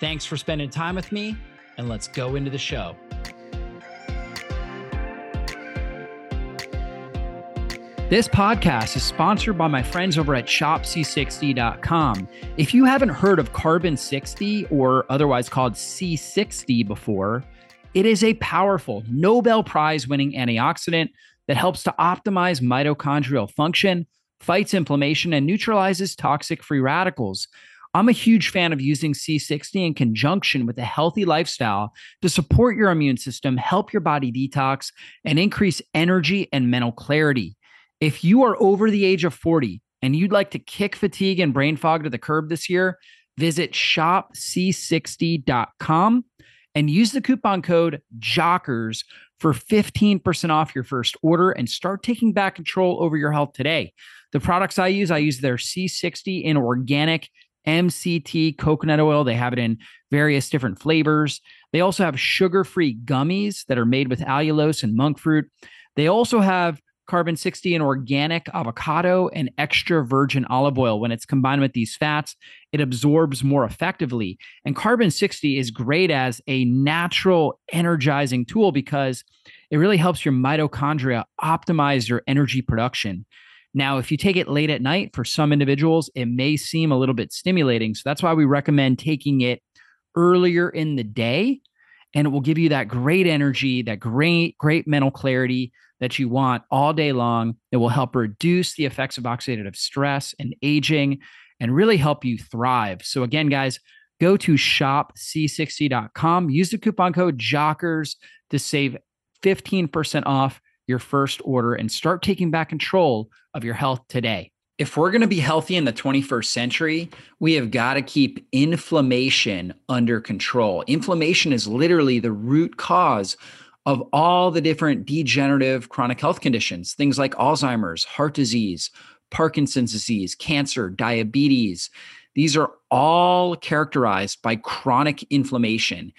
Thanks for spending time with me, and let's go into the show. This podcast is sponsored by my friends over at shopc60.com. If you haven't heard of Carbon 60, or otherwise called C60 before, it is a powerful Nobel Prize-winning antioxidant that helps to optimize mitochondrial function, fights inflammation, and neutralizes toxic free radicals. I'm a huge fan of using C60 in conjunction with a healthy lifestyle to support your immune system, help your body detox, and increase energy and mental clarity. If you are over the age of 40 and you'd like to kick fatigue and brain fog to the curb this year, visit shopc60.com and use the coupon code JOCKERS for 15% off your first order and start taking back control over your health today. The products I use their C60 in organic MCT coconut oil. They have it in various different flavors. They also have sugar-free gummies that are made with allulose and monk fruit. They also have Carbon 60 in organic avocado and extra virgin olive oil. When it's combined with these fats, it absorbs more effectively. And Carbon 60 is great as a natural energizing tool because it really helps your mitochondria optimize your energy production. Now, if you take it late at night, for some individuals, it may seem a little bit stimulating. So that's why we recommend taking it earlier in the day, and it will give you that great energy, that great mental clarity that you want all day long. It will help reduce the effects of oxidative stress and aging and really help you thrive. So again, guys, go to shopc60.com, use the coupon code JOCKERS to save 15% off your first order and start taking back control of your health today. If we're going to be healthy in the 21st century, we have got to keep inflammation under control. Inflammation is literally the root cause of all the different degenerative chronic health conditions, things like Alzheimer's, heart disease, Parkinson's disease, cancer, diabetes. These are all characterized by chronic inflammation.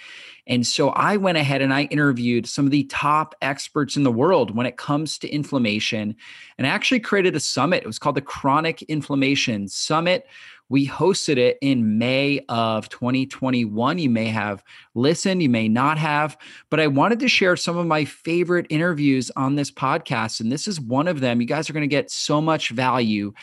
And so I went ahead and I interviewed some of the top experts in the world when it comes to inflammation, and I actually created a summit. It was called the Chronic Inflammation Summit. We hosted it in May of 2021. You may have listened, you may not have, but I wanted to share some of my favorite interviews on this podcast, and this is one of them. You guys are going to get so much value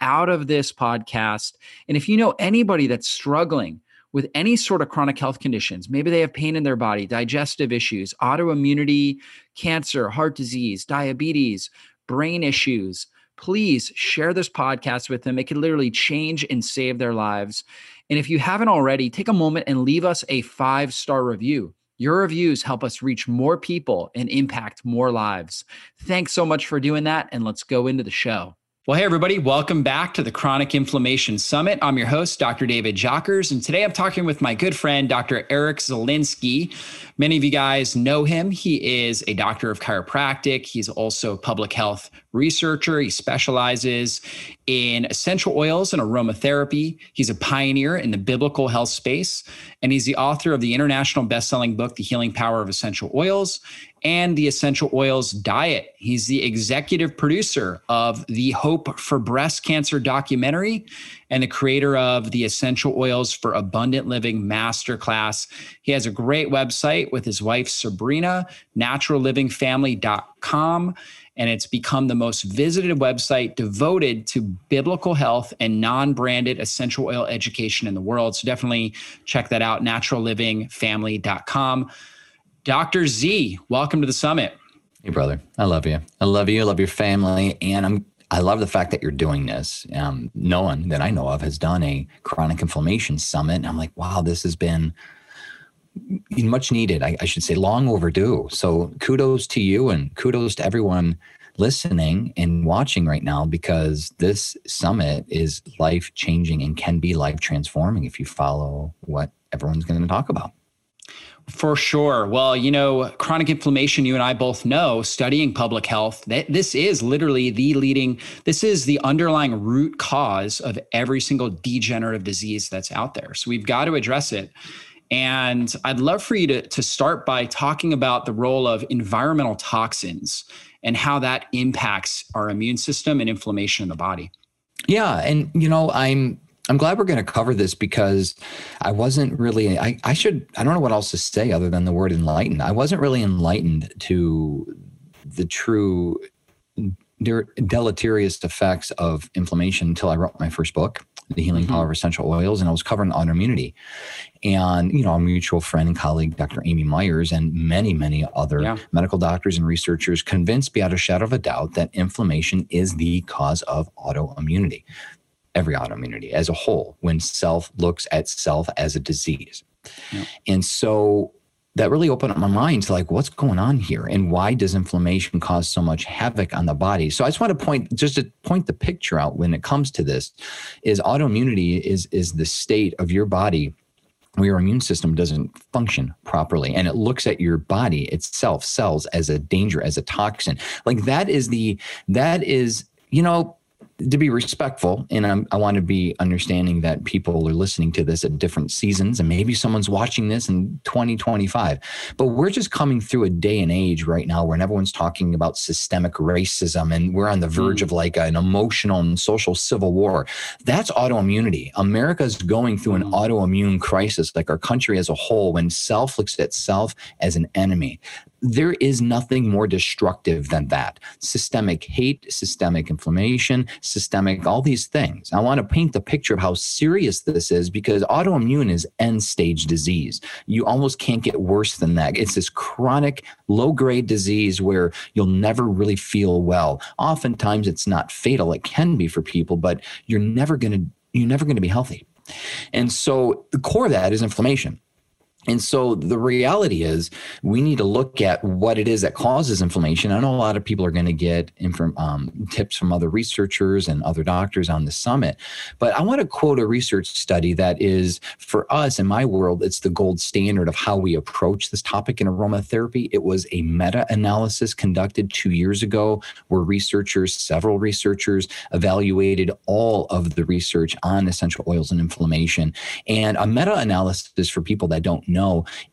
out of this podcast. And if you know anybody that's struggling with any sort of chronic health conditions, maybe they have pain in their body, digestive issues, autoimmunity, cancer, heart disease, diabetes, brain issues, please share this podcast with them. It can literally change and save their lives. And if you haven't already, take a moment and leave us a 5-star review. Your reviews help us reach more people and impact more lives. Thanks so much for doing that. And let's go into the show. Well, hey, everybody, welcome back to the Chronic Inflammation Summit. I'm your host, Dr. David Jockers, and today I'm talking with my good friend, Dr. Eric Zielinski. Many of you guys know him. He is a doctor of chiropractic. He's also a public health researcher. He specializes in essential oils and aromatherapy. He's a pioneer in the biblical health space, and he's the author of the international best-selling book, The Healing Power of Essential Oils and The Essential Oils Diet. He's the executive producer of the Hope for Breast Cancer documentary and the creator of the Essential Oils for Abundant Living Masterclass. He has a great website with his wife, Sabrina, naturallivingfamily.com. And it's become the most visited website devoted to biblical health and non-branded essential oil education in the world. So definitely check that out, naturallivingfamily.com. Dr. Z, welcome to the summit. Hey, brother. I love you. I love you. I love your family. And I love the fact that you're doing this. No one that I know of has done a chronic inflammation summit. And I'm like, wow, this has been much needed. I should say long overdue. So kudos to you and kudos to everyone listening and watching right now, because this summit is life-changing and can be life-transforming if you follow what everyone's going to talk about. For sure. Well, you know, chronic inflammation, you and I both know, studying public health, this is literally this is the underlying root cause of every single degenerative disease that's out there. So we've got to address it. And I'd love for you to start by talking about the role of environmental toxins and how that impacts our immune system and inflammation in the body. Yeah. And, you know, I'm glad we're going to cover this because I wasn't really, I don't know what else to say other than the word enlightened. I wasn't really enlightened to the true deleterious effects of inflammation until I wrote my first book, The Healing Power of Essential Oils, and I was covering autoimmunity. And, you know, our mutual friend and colleague, Dr. Amy Myers, and many, many other medical doctors and researchers convinced beyond a shadow of a doubt that inflammation is the cause of autoimmunity. Every autoimmunity as a whole, when self looks at self as a disease. Yeah. And so that really opened up my mind to like, what's going on here? And why does inflammation cause so much havoc on the body? So I just want to point the picture out when it comes to this is autoimmunity is the state of your body where your immune system doesn't function properly. And it looks at your body itself, cells, as a danger, as a toxin. Like that is, you know, to be respectful, and I want to be understanding that people are listening to this at different seasons, and maybe someone's watching this in 2025, but we're just coming through a day and age right now where everyone's talking about systemic racism, and we're on the verge of like an emotional and social civil war. That's autoimmunity. America's going through an autoimmune crisis, like our country as a whole, when self looks at self as an enemy. There is nothing more destructive than that. Systemic hate, systemic inflammation, systemic, all these things. I want to paint the picture of how serious this is because autoimmune is end-stage disease. You almost can't get worse than that. It's this chronic, low-grade disease where you'll never really feel well. Oftentimes, it's not fatal. It can be for people, but you're never going to be healthy. And so the core of that is inflammation. And so the reality is we need to look at what it is that causes inflammation. I know a lot of people are going to get tips from other researchers and other doctors on the summit, but I want to quote a research study that is, for us in my world, it's the gold standard of how we approach this topic in aromatherapy. It was a meta-analysis conducted 2 years ago where several researchers evaluated all of the research on essential oils and inflammation. And a meta-analysis, for people that don't know,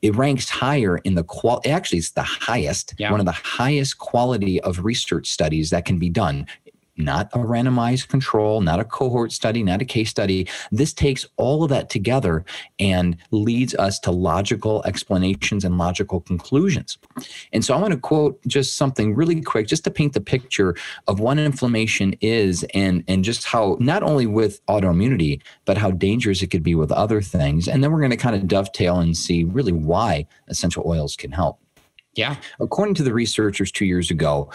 it ranks higher in the quality. Actually, it's the highest, one of the highest quality of research studies that can be done. Not a randomized control, not a cohort study, not a case study. This takes all of that together and leads us to logical explanations and logical conclusions. And so I want to quote just something really quick, just to paint the picture of what inflammation is and just how not only with autoimmunity, but how dangerous it could be with other things. And then we're going to kind of dovetail and see really why essential oils can help. Yeah. According to the researchers 2 years ago,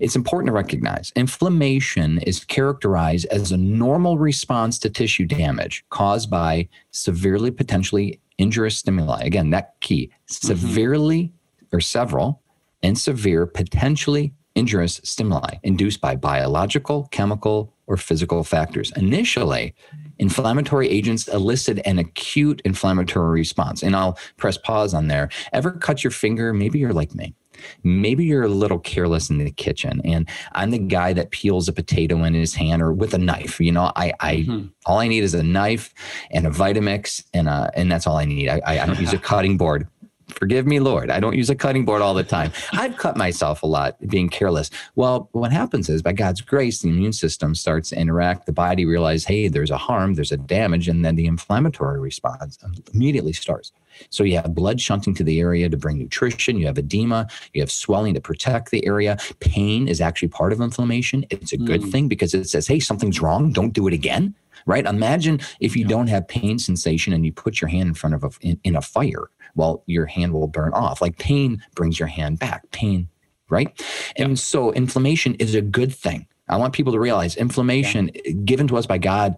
it's important to recognize inflammation is characterized as a normal response to tissue damage caused by severely potentially injurious stimuli. Again, that key, severely or several and severe potentially injurious stimuli induced by biological, chemical, or physical factors. Initially, inflammatory agents elicit an acute inflammatory response. And I'll press pause on there. Ever cut your finger? Maybe you're like me. Maybe you're a little careless in the kitchen. And I'm the guy that peels a potato in his hand or with a knife. You know, all I need is a knife and a Vitamix and that's all I need. I don't use a cutting board. Forgive me, Lord. I don't use a cutting board all the time. I've cut myself a lot being careless. Well, what happens is by God's grace, the immune system starts to interact. The body realizes, hey, there's a harm, there's a damage, and then the inflammatory response immediately starts. So you have blood shunting to the area to bring nutrition. You have edema. You have swelling to protect the area. Pain is actually part of inflammation. It's a good thing because it says, hey, something's wrong. Don't do it again. Right? Imagine if you don't have pain sensation and you put your hand in front of in a fire. Well, your hand will burn off. Like pain brings your hand back. Pain, right? Yeah. And so inflammation is a good thing. I want people to realize inflammation given to us by God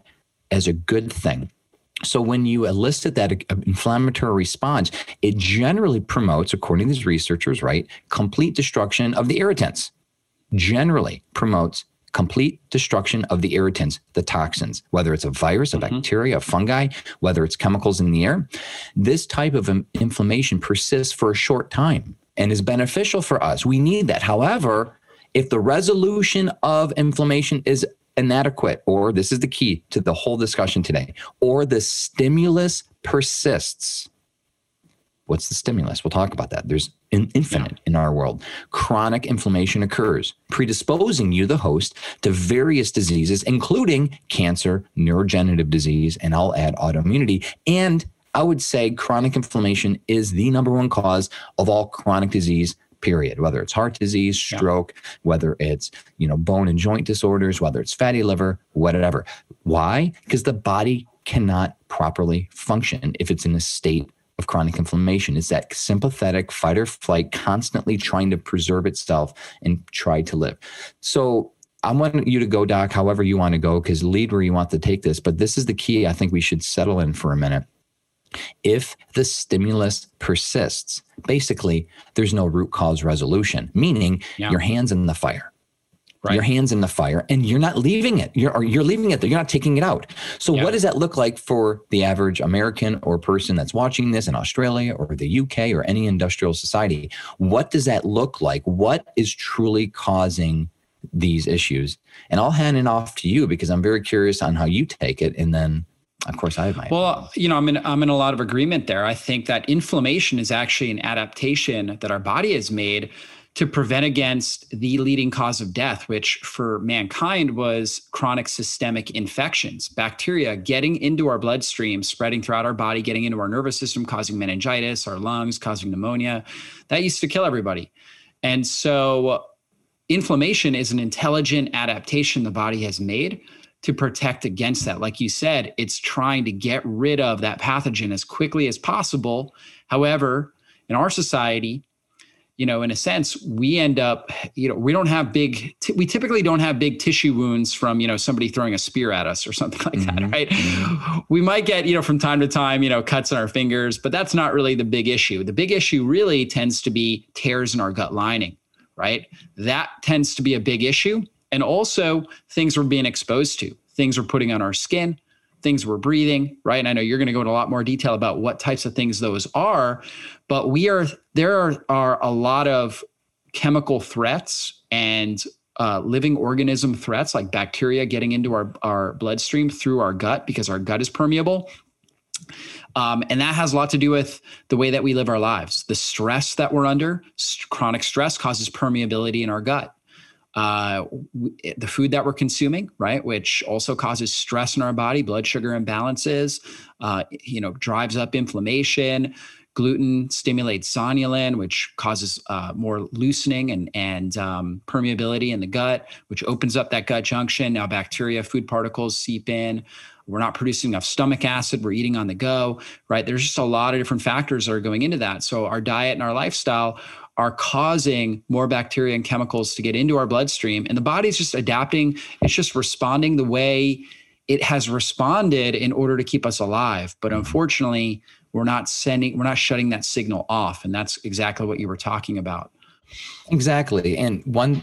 as a good thing. So when you elicit that inflammatory response, it generally promotes, according to these researchers, right, complete destruction of the irritants. Generally promotes complete destruction of the irritants, the toxins, whether it's a virus, a bacteria, a fungi, whether it's chemicals in the air. this type of inflammation persists for a short time and is beneficial for us. We need that. However, if the resolution of inflammation is inadequate, or this is the key to the whole discussion today, or the stimulus persists. What's the stimulus? We'll talk about that. There's an infinite in our world. Chronic inflammation occurs, predisposing you, the host, to various diseases, including cancer, neurodegenerative disease, and I'll add autoimmunity. And I would say chronic inflammation is the number one cause of all chronic disease, period. Whether it's heart disease, stroke, whether it's, bone and joint disorders, whether it's fatty liver, whatever. Why? Because the body cannot properly function if it's in a state of chronic inflammation. Is that sympathetic fight or flight constantly trying to preserve itself and try to live. So I want you to go, Doc, however you want to go, because lead where you want to take this. But this is the key I think we should settle in for a minute. If the stimulus persists, basically, there's no root cause resolution, meaning your hand's in the fire. Right. Your hand's in the fire and you're not leaving it. You're leaving it there. You're not taking it out. So what does that look like for the average American or person that's watching this in Australia or the UK or any industrial society? What does that look like? What is truly causing these issues? And I'll hand it off to you because I'm very curious on how you take it. And then, of course, I have my opinions. I'm in a lot of agreement there. I think that inflammation is actually an adaptation that our body has made to prevent against the leading cause of death, which for mankind was chronic systemic infections, bacteria getting into our bloodstream, spreading throughout our body, getting into our nervous system, causing meningitis, our lungs, causing pneumonia. That used to kill everybody. And so inflammation is an intelligent adaptation the body has made to protect against that. Like you said, it's trying to get rid of that pathogen as quickly as possible. However, in our society, in a sense, we end up, we typically don't have big tissue wounds from, somebody throwing a spear at us or something like that, right? Mm-hmm. We might get, from time to time, cuts on our fingers, but that's not really the big issue. The big issue really tends to be tears in our gut lining, right? That tends to be a big issue. And also things we're being exposed to, things we're putting on our skin, things we're breathing, right? And I know you're going to go into a lot more detail about what types of things those are, but there are a lot of chemical threats and living organism threats like bacteria getting into our bloodstream through our gut because our gut is permeable. And that has a lot to do with the way that we live our lives. The stress that we're under, chronic stress causes permeability in our gut. The food that we're consuming, right, which also causes stress in our body, blood sugar imbalances, drives up inflammation. Gluten stimulates zonulin, which causes more loosening and permeability in the gut, which opens up that gut junction. Now bacteria, food particles seep in. We're not producing enough stomach acid. We're eating on the go, right? There's just a lot of different factors that are going into that. So our diet and our lifestyle are causing more bacteria and chemicals to get into our bloodstream. And the body's just adapting. It's just responding the way it has responded in order to keep us alive. But unfortunately, we're not shutting that signal off. And that's exactly what you were talking about. Exactly. And one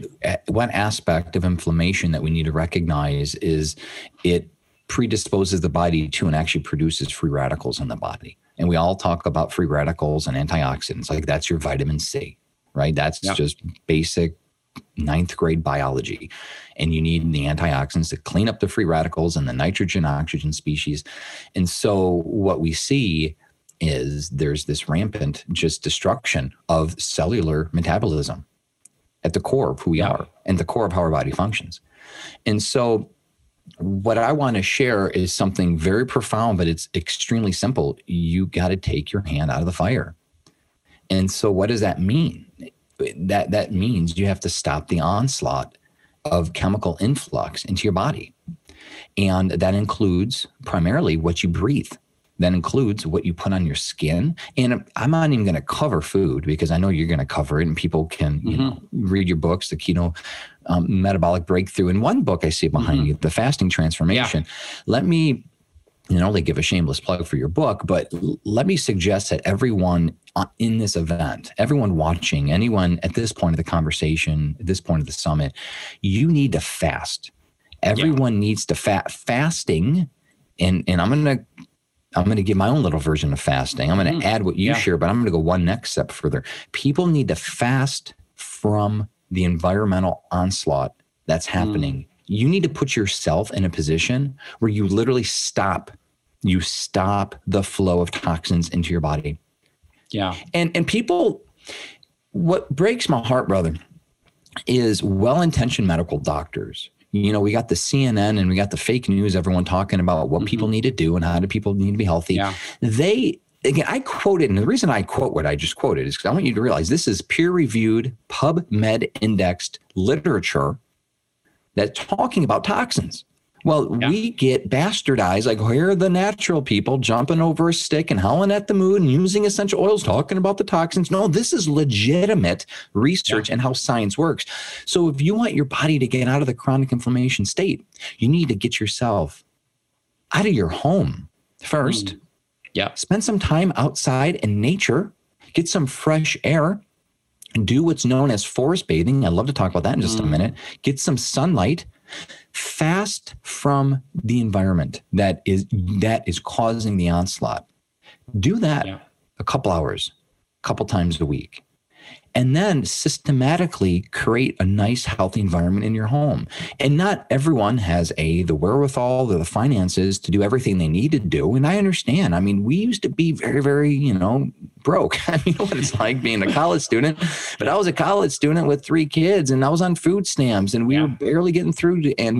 aspect of inflammation that we need to recognize is it predisposes the body to and actually produces free radicals in the body. And we all talk about free radicals and antioxidants, like that's your vitamin C, right? That's just basic 9th grade biology. And you need the antioxidants to clean up the free radicals and the nitrogen oxygen species. And so what we see is there's this rampant just destruction of cellular metabolism at the core of who we are and the core of how our body functions. And so what I want to share is something very profound, but it's extremely simple. You got to take your hand out of the fire. And so what does that mean? That means you have to stop the onslaught of chemical influx into your body. And that includes primarily what you breathe. That includes what you put on your skin. And I'm not even going to cover food because I know you're going to cover it and people can read your books, The Keto Metabolic Breakthrough. And one book I see behind you, The Fasting Transformation. Yeah. Let me, they give a shameless plug for your book, but let me suggest that everyone in this event, everyone watching, anyone at this point of the conversation, at this point of the summit, you need to fast. Everyone needs to fast. Fasting, and I'm going to I'm going to give my own little version of fasting. I'm going to add what you share, but I'm going to go one next step further. People need to fast from the environmental onslaught that's happening. You need to put yourself in a position where you literally stop. You stop the flow of toxins into your body. Yeah. And people, what breaks my heart, brother, is well-intentioned medical doctors. You know, we got the CNN and we got the fake news, everyone talking about what people need to do and how do people need to be healthy. Yeah. They, again, I quoted, and the reason I quote what I just quoted is because I want you to realize this is peer-reviewed, PubMed indexed literature that's talking about toxins. Well, we get bastardized, like here are the natural people jumping over a stick and howling at the moon and using essential oils, talking about the toxins. No, this is legitimate research and how science works. So if you want your body to get out of the chronic inflammation state, you need to get yourself out of your home first. Yeah. Spend some time outside in nature, get some fresh air, and do what's known as forest bathing. I'd love to talk about that in just a minute. Get some sunlight. Fast from the environment that is causing the onslaught. Do that a couple hours, a couple times a week, and then systematically create a nice, healthy environment in your home. And not everyone has the wherewithal or the finances to do everything they need to do. And I understand. I mean, we used to be very, very, broke. I mean, you know what it's like being a college student, but I was a college student with 3 kids and I was on food stamps and we were barely getting through. And,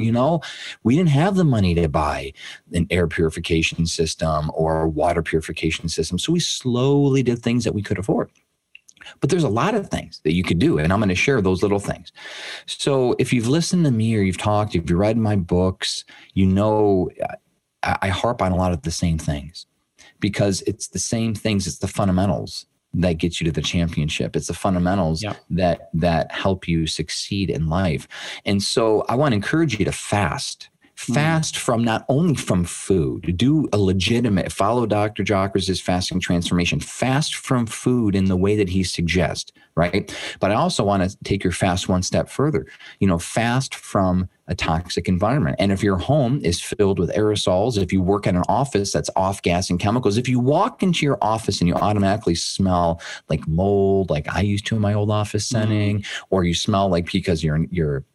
we didn't have the money to buy an air purification system or a water purification system. So we slowly did things that we could afford. But there's a lot of things that you could do, and I'm going to share those little things. So if you've listened to me or you've talked, if you read my books, I harp on a lot of the same things because it's the same things. It's the fundamentals that get you to the championship. It's the fundamentals that help you succeed in life. And so I want to encourage you to fast from not only from food, do a legitimate, follow Dr. Jockers' fasting transformation, fast from food in the way that he suggests, right? But I also want to take your fast one step further, fast from a toxic environment. And if your home is filled with aerosols, if you work in an office that's off-gassing chemicals, if you walk into your office and you automatically smell like mold, like I used to in my old office setting, or you smell like because your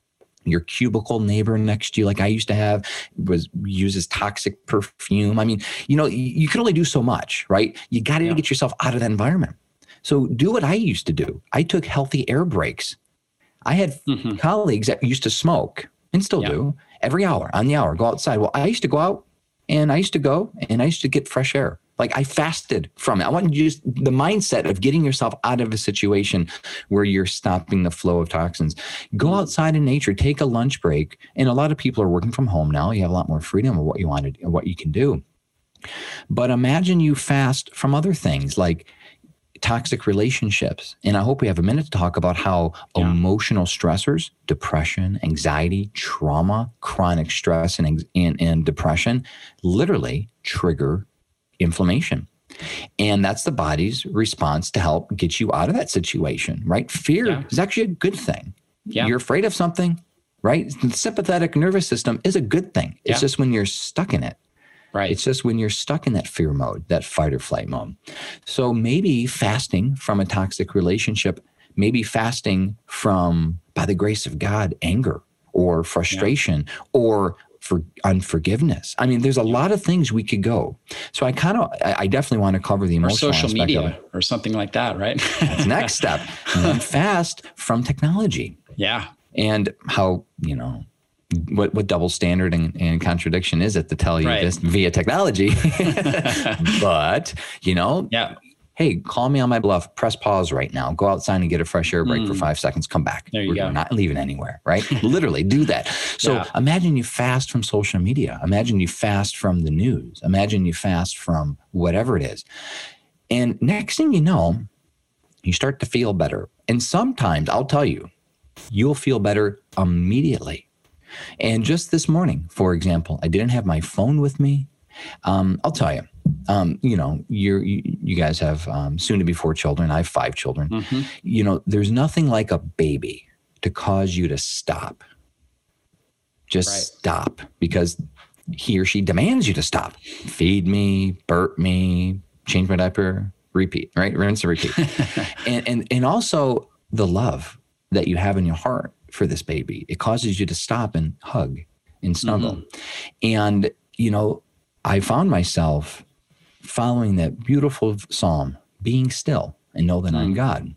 cubicle neighbor next to you, like I used to have, uses toxic perfume. I mean, you can only do so much, right? You got to get yourself out of that environment. So do what I used to do. I took healthy air breaks. I had colleagues that used to smoke and still do every hour on the hour, go outside. Well, I used to go out and I used to get fresh air. Like I fasted from it. I want to use the mindset of getting yourself out of a situation where you're stopping the flow of toxins. Go outside in nature, take a lunch break. And a lot of people are working from home now. You have a lot more freedom of what you want to do and what you can do. But imagine you fast from other things like toxic relationships. And I hope we have a minute to talk about how emotional stressors, depression, anxiety, trauma, chronic stress, and depression literally trigger inflammation. And that's the body's response to help get you out of that situation, right? Fear is actually a good thing. Yeah. You're afraid of something, right? The sympathetic nervous system is a good thing. It's just when you're stuck in it, right? It's just when you're stuck in that fear mode, that fight or flight mode. So maybe fasting from a toxic relationship, maybe fasting from, by the grace of God, anger or frustration or for unforgiveness. I mean, there's a lot of things we could go. So I definitely want to cover the emotional aspect of it. Or social media or something like that, right? That's next step. And then fast from technology. Yeah. And how, what double standard and contradiction is it to tell you this via technology? But, hey, call me on my bluff, press pause right now, go outside and get a fresh air break for 5 seconds, come back. There you go. We're not leaving anywhere, right? Literally do that. So imagine you fast from social media. Imagine you fast from the news. Imagine you fast from whatever it is. And next thing you know, you start to feel better. And sometimes I'll tell you, you'll feel better immediately. And just this morning, for example, I didn't have my phone with me. I'll tell you. You guys have soon to be 4 children. I have 5 children. Mm-hmm. There's nothing like a baby to cause you to stop. Just stop, because he or she demands you to stop. Feed me, burp me, change my diaper, repeat, right? Rinse and repeat. and also the love that you have in your heart for this baby. It causes you to stop and hug and snuggle. Mm-hmm. And, you know, I found myself following that beautiful psalm, being still and know that I'm God,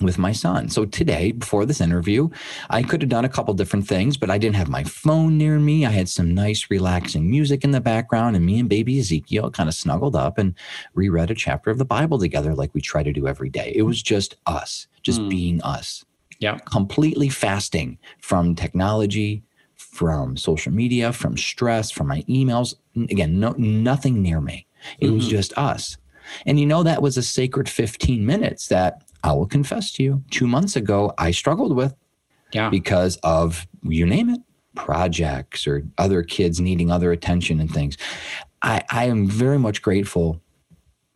with my son. So today, before this interview, I could have done a couple different things, but I didn't have my phone near me. I had some nice relaxing music in the background, and me and baby Ezekiel kind of snuggled up and reread a chapter of the Bible together like we try to do every day. It was just us, just being us. Yeah. Completely fasting from technology, from social media, from stress, from my emails. Again, nothing near me. It was just us. And you know, that was a sacred 15 minutes that I will confess to you, 2 months ago, I struggled with because of, you name it, projects or other kids needing other attention and things. I am very much grateful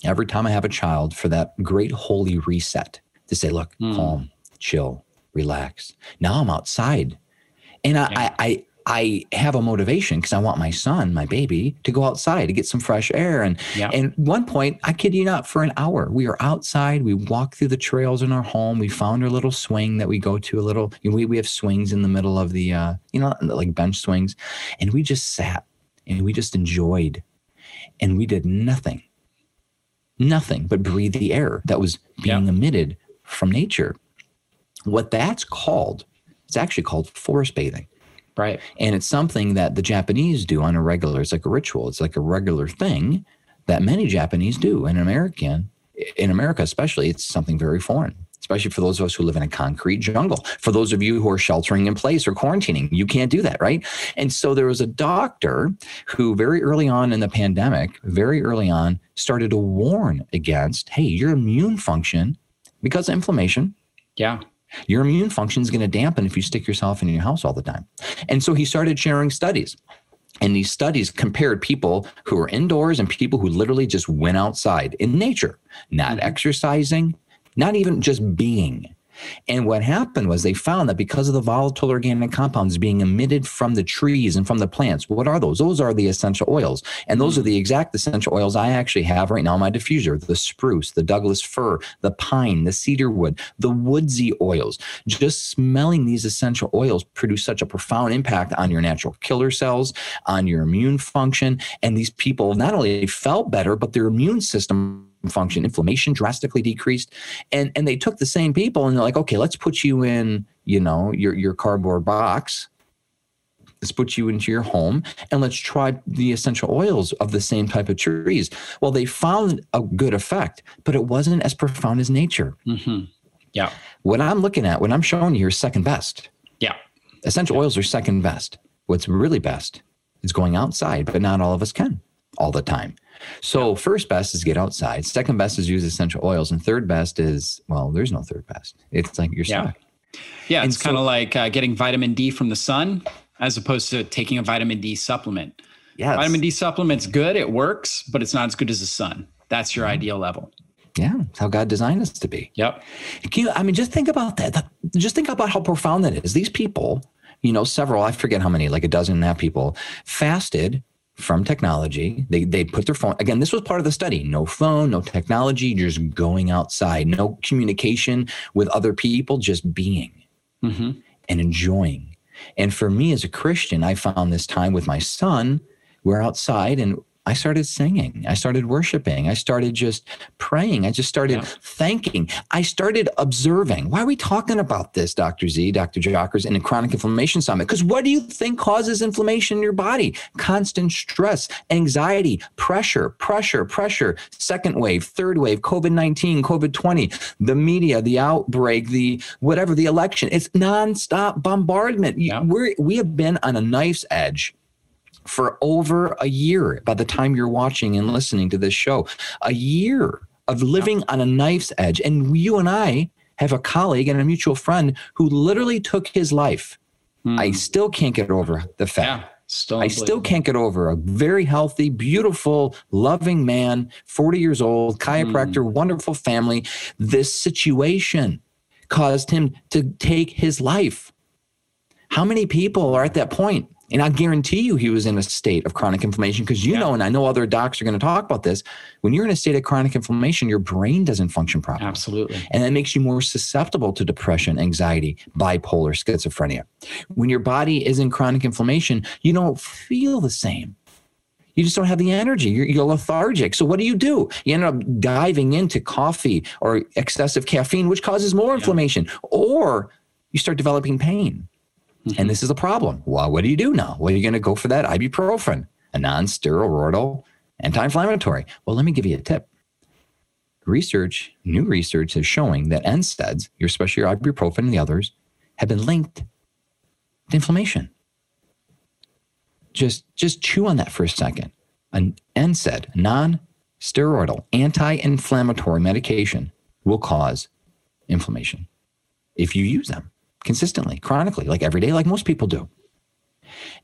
every time I have a child for that great holy reset to say, look, calm, chill, relax. Now I'm outside. And I have a motivation because I want my son, my baby, to go outside to get some fresh air. And at one point, I kid you not, for an hour, we were outside. We walked through the trails in our home. We found our little swing that we go to a little. You know, we have swings in the middle of the, like bench swings. And we just sat and we just enjoyed. And we did nothing but breathe the air that was being emitted from nature. What that's called, it's actually called forest bathing. Right. And it's something that the Japanese do on a regular, it's like a ritual. It's like a regular thing that many Japanese do. And in America especially, it's something very foreign, especially for those of us who live in a concrete jungle. For those of you who are sheltering in place or quarantining, you can't do that, right? And so there was a doctor who very early on in the pandemic, started to warn against, hey, your immune function, because of inflammation. Yeah. Your immune function is going to dampen if you stick yourself in your house all the time. And so he started sharing studies. And these studies compared people who were indoors and people who literally just went outside in nature, not exercising, not even just being. And what happened was they found that because of the volatile organic compounds being emitted from the trees and from the plants, what are those? Those are the essential oils. And those are the exact essential oils I actually have right now in my diffuser, the spruce, the Douglas fir, the pine, the cedar wood, the woodsy oils. Just smelling these essential oils produce such a profound impact on your natural killer cells, on your immune function. And these people not only felt better, but their immune system function, inflammation drastically decreased. And they took the same people and they're like, okay, let's put you in, you know, your cardboard box. Let's put you into your home and let's try the essential oils of the same type of trees. Well, they found a good effect, but it wasn't as profound as nature. Mm-hmm. Yeah. What I'm looking at, what I'm showing you is second best. Yeah. Essential oils are second best. What's really best is going outside, but not all of us can all the time. So first best is get outside. Second best is use essential oils. And third best is, well, there's no third best. It's like you're stuck. Yeah. It's kind of like getting vitamin D from the sun as opposed to taking a vitamin D supplement. Yeah. Vitamin D supplement's good. It works, but it's not as good as the sun. That's your ideal level. Yeah. It's how God designed us to be. Yep. Just think about that. Just think about how profound that is. These people, you know, several, I forget how many, like a dozen and a half people fasted from technology. They put their phone, again, this was part of the study, no phone, no technology, just going outside, no communication with other people, just being and enjoying. And for me as a Christian, I found this time with my son, we're outside and I started singing. I started worshiping. I started just praying. I just started thanking. I started observing. Why are we talking about this, Dr. Z, Dr. Jockers, in a Chronic Inflammation Summit? Because what do you think causes inflammation in your body? Constant stress, anxiety, pressure, second wave, third wave, COVID-19, COVID-20, the media, the outbreak, the whatever, the election. It's nonstop bombardment. Yeah. We have been on a knife's edge for over a year, by the time you're watching and listening to this show, a year of living on a knife's edge. And you and I have a colleague and a mutual friend who literally took his life. I still can't get over the fact. Yeah, I still can't get over a very healthy, beautiful, loving man, 40 years old, chiropractor, wonderful family. This situation caused him to take his life. How many people are at that point? And I guarantee you he was in a state of chronic inflammation because, you know, and I know other docs are going to talk about this. When you're in a state of chronic inflammation, your brain doesn't function properly. Absolutely. And that makes you more susceptible to depression, anxiety, bipolar, schizophrenia. When your body is in chronic inflammation, you don't feel the same. You just don't have the energy. You're lethargic. So what do? You end up diving into coffee or excessive caffeine, which causes more inflammation, or you start developing pain. And this is a problem. Well, what do you do now? Well, you're going to go for that ibuprofen, a non-steroidal anti-inflammatory. Well, let me give you a tip. Research, new research is showing that NSAIDs, especially your ibuprofen and the others, have been linked to inflammation. Just chew on that for a second. An NSAID, non-steroidal anti-inflammatory medication, will cause inflammation if you use them consistently, chronically, like every day, like most people do.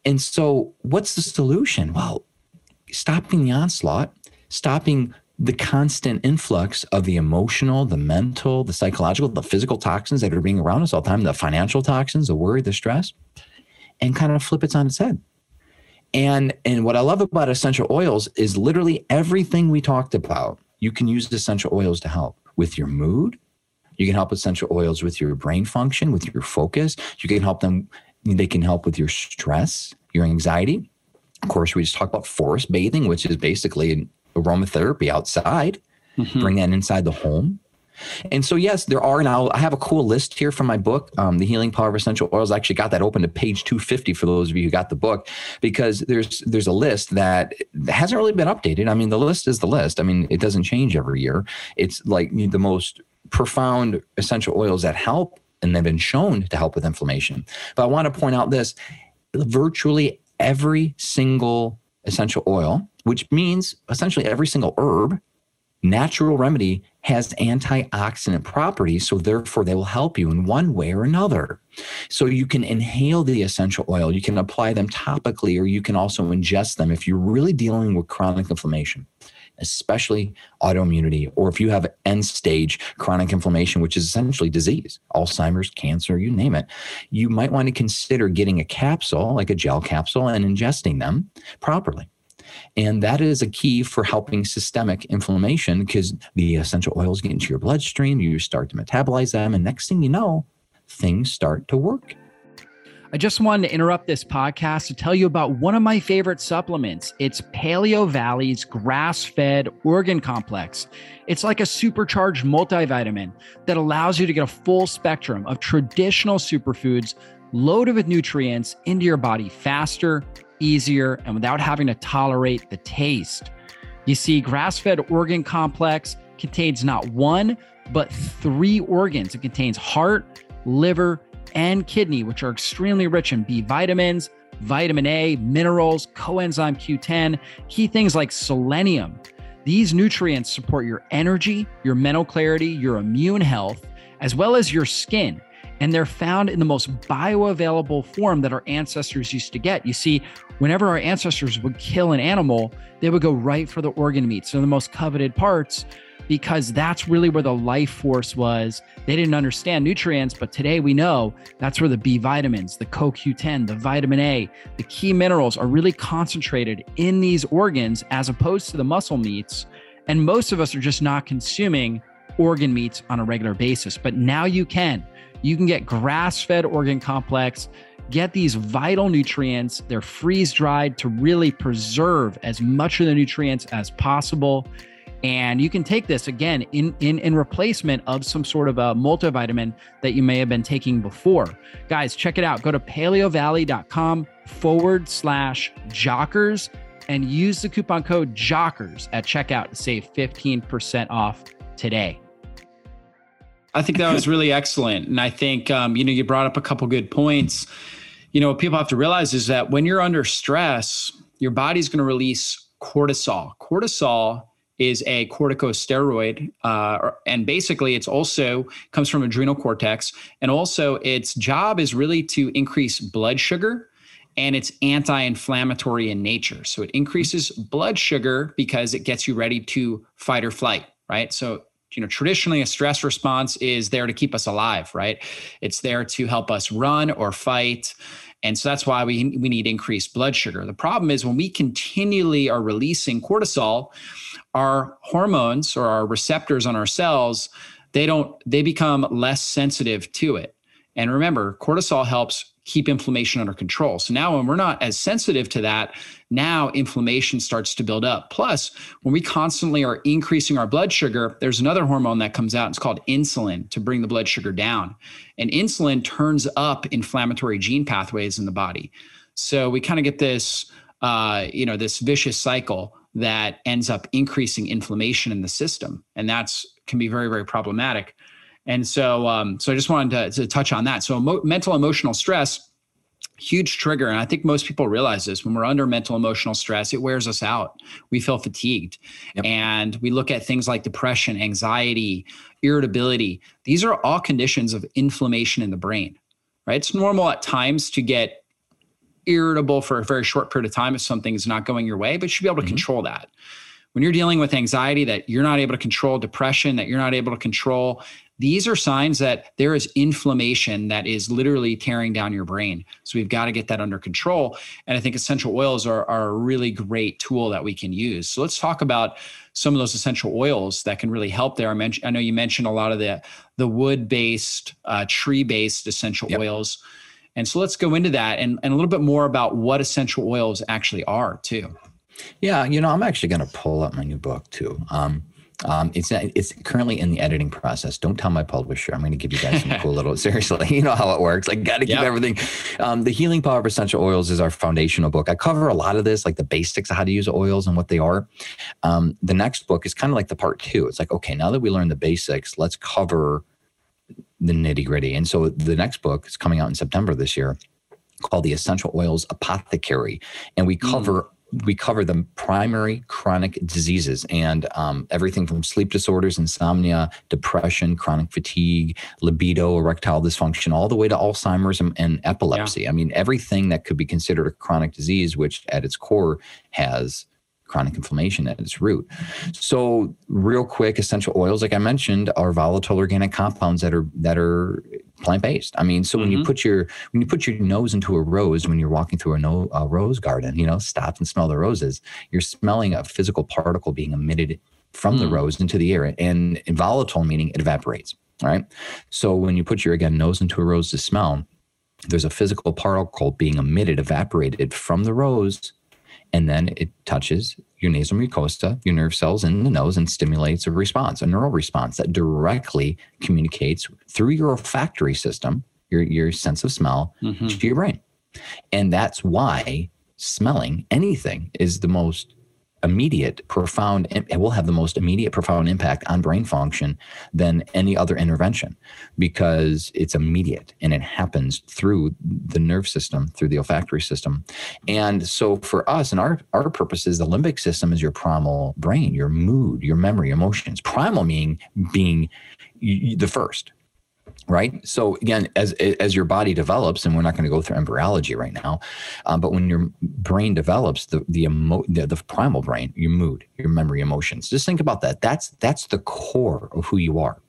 And so what's the solution? Well, stopping the onslaught, stopping the constant influx of the emotional, the mental, the psychological, the physical toxins that are being around us all the time, the financial toxins, the worry, the stress, and kind of flip it on its head. And what I love about essential oils is literally everything we talked about, you can use essential oils to help with your mood. You can help essential oils with your brain function, with your focus. You can help them. They can help with your stress, your anxiety. Of course, we just talked about forest bathing, which is basically an aromatherapy outside. Bring that inside the home. And so, yes, there are now. I have a cool list here from my book, The Healing Power of Essential Oils. I actually got that open to page 250 for those of you who got the book, because there's a list that hasn't really been updated. I mean, the list is the list. I mean, it doesn't change every year. It's like the most profound essential oils that help, and they've been shown to help with inflammation. But I want to point out this, virtually every single essential oil, which means essentially every single herb, natural remedy, has antioxidant properties, so therefore they will help you in one way or another. So you can inhale the essential oil, you can apply them topically, or you can also ingest them if you're really dealing with chronic inflammation, especially autoimmunity, or if you have end-stage chronic inflammation, which is essentially disease, Alzheimer's, cancer, you name it. You might want to consider getting a capsule, like a gel capsule, and ingesting them properly. And that is a key for helping systemic inflammation, because the essential oils get into your bloodstream, you start to metabolize them, and next thing you know, things start to work. I just wanted to interrupt this podcast to tell you about one of my favorite supplements. It's Paleo Valley's Grass-Fed Organ Complex. It's like a supercharged multivitamin that allows you to get a full spectrum of traditional superfoods loaded with nutrients into your body faster, easier, and without having to tolerate the taste. You see, Grass-Fed Organ Complex contains not one, but three organs. It contains heart, liver, and kidney, which are extremely rich in B vitamins, vitamin A, minerals, coenzyme Q10, key things like selenium. These nutrients support your energy, your mental clarity, your immune health, as well as your skin. And they're found in the most bioavailable form that our ancestors used to get. You see, whenever our ancestors would kill an animal, they would go right for the organ meat. So the most coveted parts, because that's really where the life force was. They didn't understand nutrients, but today we know that's where the B vitamins, the CoQ10, the vitamin A, the key minerals are really concentrated in these organs as opposed to the muscle meats. And most of us are just not consuming organ meats on a regular basis, but now you can. You can get Grass-Fed Organ Complex, get these vital nutrients. They're freeze-dried to really preserve as much of the nutrients as possible. And you can take this, again, in replacement of some sort of a multivitamin that you may have been taking before. Guys, check it out. Go to paleovalley.com/Jockers and use the coupon code Jockers at checkout to save 15% off today. I think that was really excellent. And I think, you brought up a couple good points. You know, what people have to realize is that when you're under stress, your body's going to release cortisol. Cortisol is a corticosteroid, and basically it's also comes from adrenal cortex, and also its job is really to increase blood sugar, and it's anti-inflammatory in nature. So it increases blood sugar because it gets you ready to fight or flight, right? So, traditionally a stress response is there to keep us alive, right? It's there to help us run or fight. And so that's why we need increased blood sugar. The problem is when we continually are releasing cortisol, our hormones or our receptors on our cells, they become less sensitive to it. And remember, cortisol helps keep inflammation under control. So now when we're not as sensitive to that, now inflammation starts to build up. Plus, when we constantly are increasing our blood sugar, there's another hormone that comes out. It's called insulin to bring the blood sugar down. And insulin turns up inflammatory gene pathways in the body. So we kind of get this, this vicious cycle that ends up increasing inflammation in the system. And that's can be very, very problematic. And so, I just wanted to touch on that. So mental emotional stress, huge trigger. And I think most people realize this when we're under mental emotional stress, it wears us out. We feel fatigued. Yep. And we look at things like depression, anxiety, irritability. These are all conditions of inflammation in the brain, right? It's normal at times to get irritable for a very short period of time if something is not going your way, but you should be able to control that. When you're dealing with anxiety that you're not able to control, depression that you're not able to control, these are signs that there is inflammation that is literally tearing down your brain. So we've got to get that under control. And I think essential oils are a really great tool that we can use. So let's talk about some of those essential oils that can really help there. I know you mentioned a lot of the wood-based, tree-based essential oils. And so let's go into that and a little bit more about what essential oils actually are too. Yeah, I'm actually going to pull up my new book too. It's currently in the editing process. Don't tell my publisher. I'm going to give you guys some cool little, seriously, you know how it works. I got to keep everything. The Healing Power of Essential Oils is our foundational book. I cover a lot of this, like the basics of how to use oils and what they are. The next book is kind of like the part two. It's like, okay, now that we learned the basics, let's cover the nitty gritty. And so the next book is coming out in September this year called The Essential Oils Apothecary. And we cover we cover the primary chronic diseases and everything from sleep disorders, insomnia, depression, chronic fatigue, libido, erectile dysfunction, all the way to Alzheimer's and epilepsy. Yeah. I mean, everything that could be considered a chronic disease, which at its core has chronic inflammation at its root. So real quick, essential oils, like I mentioned, are volatile organic compounds that are plant-based. I mean, so when you put your nose into a rose, when you're walking through a rose garden, stop and smell the roses, you're smelling a physical particle being emitted from the rose into the air, and volatile meaning it evaporates, right? So when you put your, again, nose into a rose to smell, there's a physical particle being emitted, evaporated from the rose, and then it touches your nasal mucosa, your nerve cells in the nose, and stimulates a response, a neural response that directly communicates through your olfactory system, your sense of smell, to your brain. And that's why smelling anything is the most immediate, profound, and will have the most immediate, profound impact on brain function than any other intervention, because it's immediate and it happens through the nerve system, through the olfactory system. And so for us and our purposes, the limbic system is your primal brain, your mood, your memory, emotions. Primal meaning being the first. Right. So again, as your body develops, and we're not going to go through embryology right now, but when your brain develops, the primal brain, your mood, your memory, emotions, just think about that. That's the core of who you are.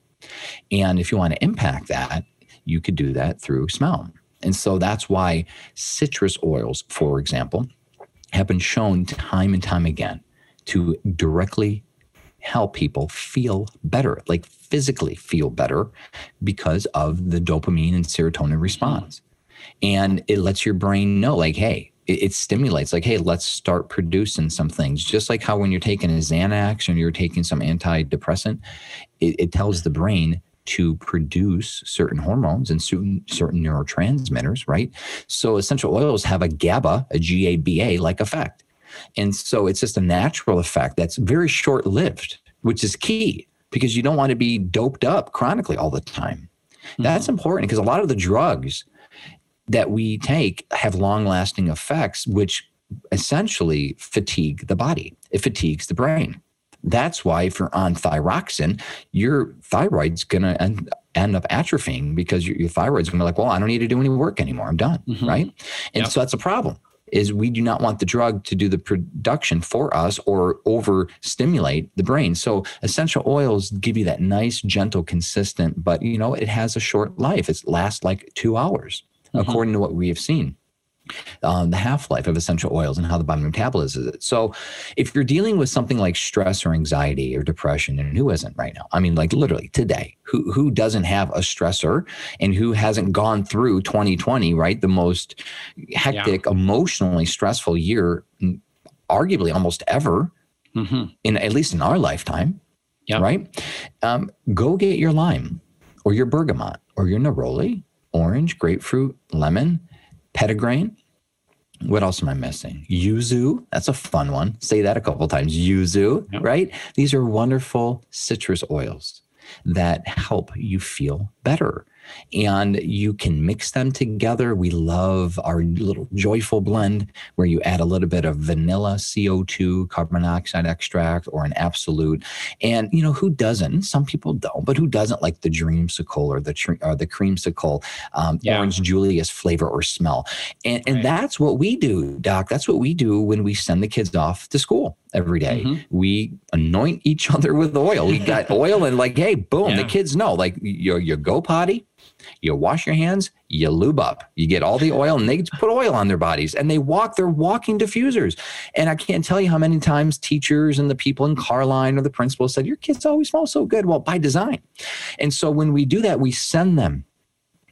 And if you want to impact that, you could do that through smell. And so that's why citrus oils, for example, have been shown time and time again to directly help people feel better, like physically feel better, because of the dopamine and serotonin response. And it lets your brain know, like, hey, it stimulates, like, hey, let's start producing some things. Just like how when you're taking a Xanax and you're taking some antidepressant, it tells the brain to produce certain hormones and certain neurotransmitters, right? So essential oils have a GABA, a GABA-like effect. And so it's just a natural effect that's very short-lived, which is key, because you don't want to be doped up chronically all the time. That's important, because a lot of the drugs that we take have long-lasting effects, which essentially fatigue the body. It fatigues the brain. That's why if you're on thyroxine, your thyroid's going to end up atrophying, because your thyroid's going to be like, well, I don't need to do any work anymore. I'm done, right? And so that's a problem. Is we do not want the drug to do the production for us or overstimulate the brain. So essential oils give you that nice, gentle, consistent, but it has a short life. It lasts like 2 hours, according to what we have seen. the half-life of essential oils and how the body metabolizes it. So if you're dealing with something like stress or anxiety or depression, and who isn't right now? I mean, like literally today, who doesn't have a stressor and who hasn't gone through 2020, right? The most hectic, emotionally stressful year, arguably almost ever, in at least in our lifetime, right? Go get your lime or your bergamot or your neroli, orange, grapefruit, lemon, petitgrain. What else am I missing? Yuzu. That's a fun one. Say that a couple times. Yuzu, right? These are wonderful citrus oils that help you feel better. And you can mix them together. We love our little joyful blend where you add a little bit of vanilla, CO2, carbon monoxide extract, or an absolute. And, you know, who doesn't? Some people don't, but who doesn't like the dreamsicle or the creamsicle, Orange Julius flavor or smell? And that's what we do, Doc. That's what we do when we send the kids off to school every day. We anoint each other with oil. We got oil and like, hey, boom, the kids know. Like, you go potty, you wash your hands, you lube up, you get all the oil, and they put oil on their bodies and they're walking diffusers. And I can't tell you how many times teachers and the people in Carline or the principal said, your kids always smell so good. Well, by design. And so when we do that, we send them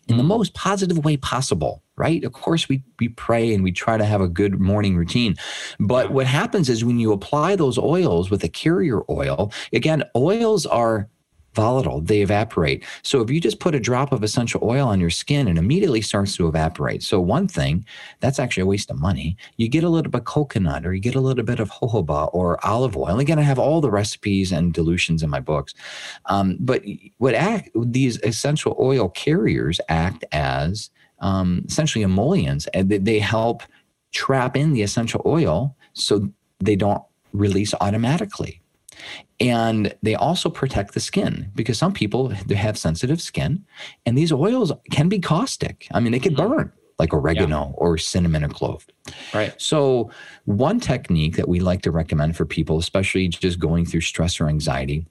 in the most positive way possible, right? Of course, we pray and we try to have a good morning routine. But what happens is when you apply those oils with a carrier oil, again, oils are volatile, they evaporate. So if you just put a drop of essential oil on your skin, it immediately starts to evaporate. So one thing, that's actually a waste of money. You get a little bit of coconut or you get a little bit of jojoba or olive oil. Again, I have all the recipes and dilutions in my books. But these essential oil carriers act as essentially emollients, and they help trap in the essential oil so they don't release automatically. And they also protect the skin because some people they have sensitive skin and these oils can be caustic. I mean, they could burn like oregano or cinnamon or clove. Right. So one technique that we like to recommend for people, especially just going through stress or anxiety,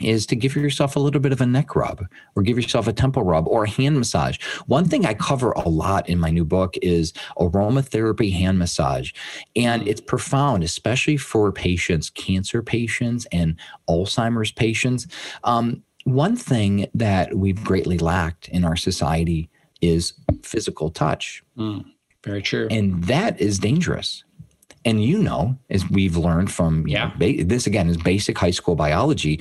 is to give yourself a little bit of a neck rub or give yourself a temple rub or a hand massage. One thing I cover a lot in my new book is aromatherapy hand massage. And it's profound, especially for patients, cancer patients and Alzheimer's patients. One thing that we've greatly lacked in our society is physical touch. Very true. And that is dangerous. And you know, as we've learned from, this again is basic high school biology,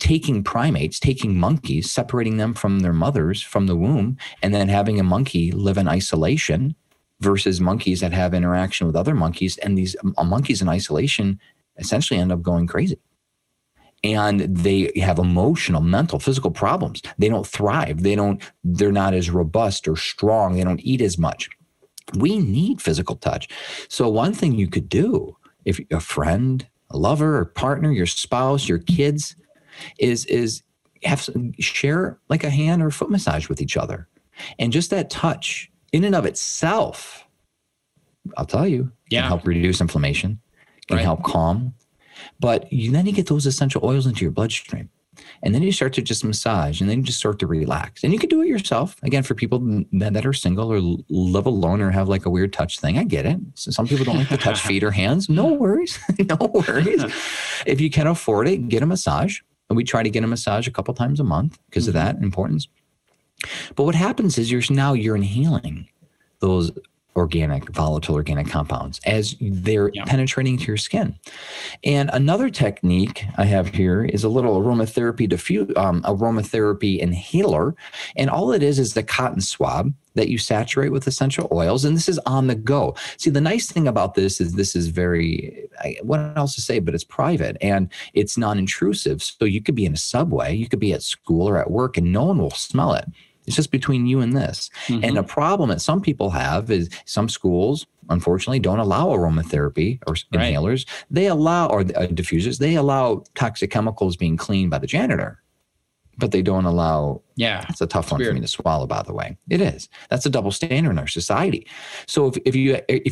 taking primates, taking monkeys, separating them from their mothers, from the womb, and then having a monkey live in isolation versus monkeys that have interaction with other monkeys. And these monkeys in isolation essentially end up going crazy. And they have emotional, mental, physical problems. They don't thrive. They're not as robust or strong. They don't eat as much. We need physical touch. So one thing you could do if a friend, a lover, a partner, your spouse, your kids share like a hand or foot massage with each other. And just that touch in and of itself, I'll tell you, can help reduce inflammation, can help calm. But then you get those essential oils into your bloodstream. And then you start to just massage and then you just start to relax. And you can do it yourself. Again, for people that are single or live alone or have like a weird touch thing, I get it. So some people don't like to touch feet or hands. No worries. If you can afford it, get a massage. And we try to get a massage a couple times a month because of that importance. But what happens is you're inhaling those volatile organic compounds as they're penetrating to your skin. And another technique I have here is a little aromatherapy inhaler. And all it is the cotton swab that you saturate with essential oils. And this is on the go. See, the nice thing about this is very, what else to say, but it's private and it's non-intrusive. So you could be in a subway, you could be at school or at work and no one will smell it. It's just between you and this. And a problem that some people have is some schools, unfortunately, don't allow aromatherapy or inhalers. They allow, or diffusers, they allow toxic chemicals being cleaned by the janitor, but they don't allow. Yeah. That's a tough one for me to swallow, by the way. It is. That's a double standard in our society. So if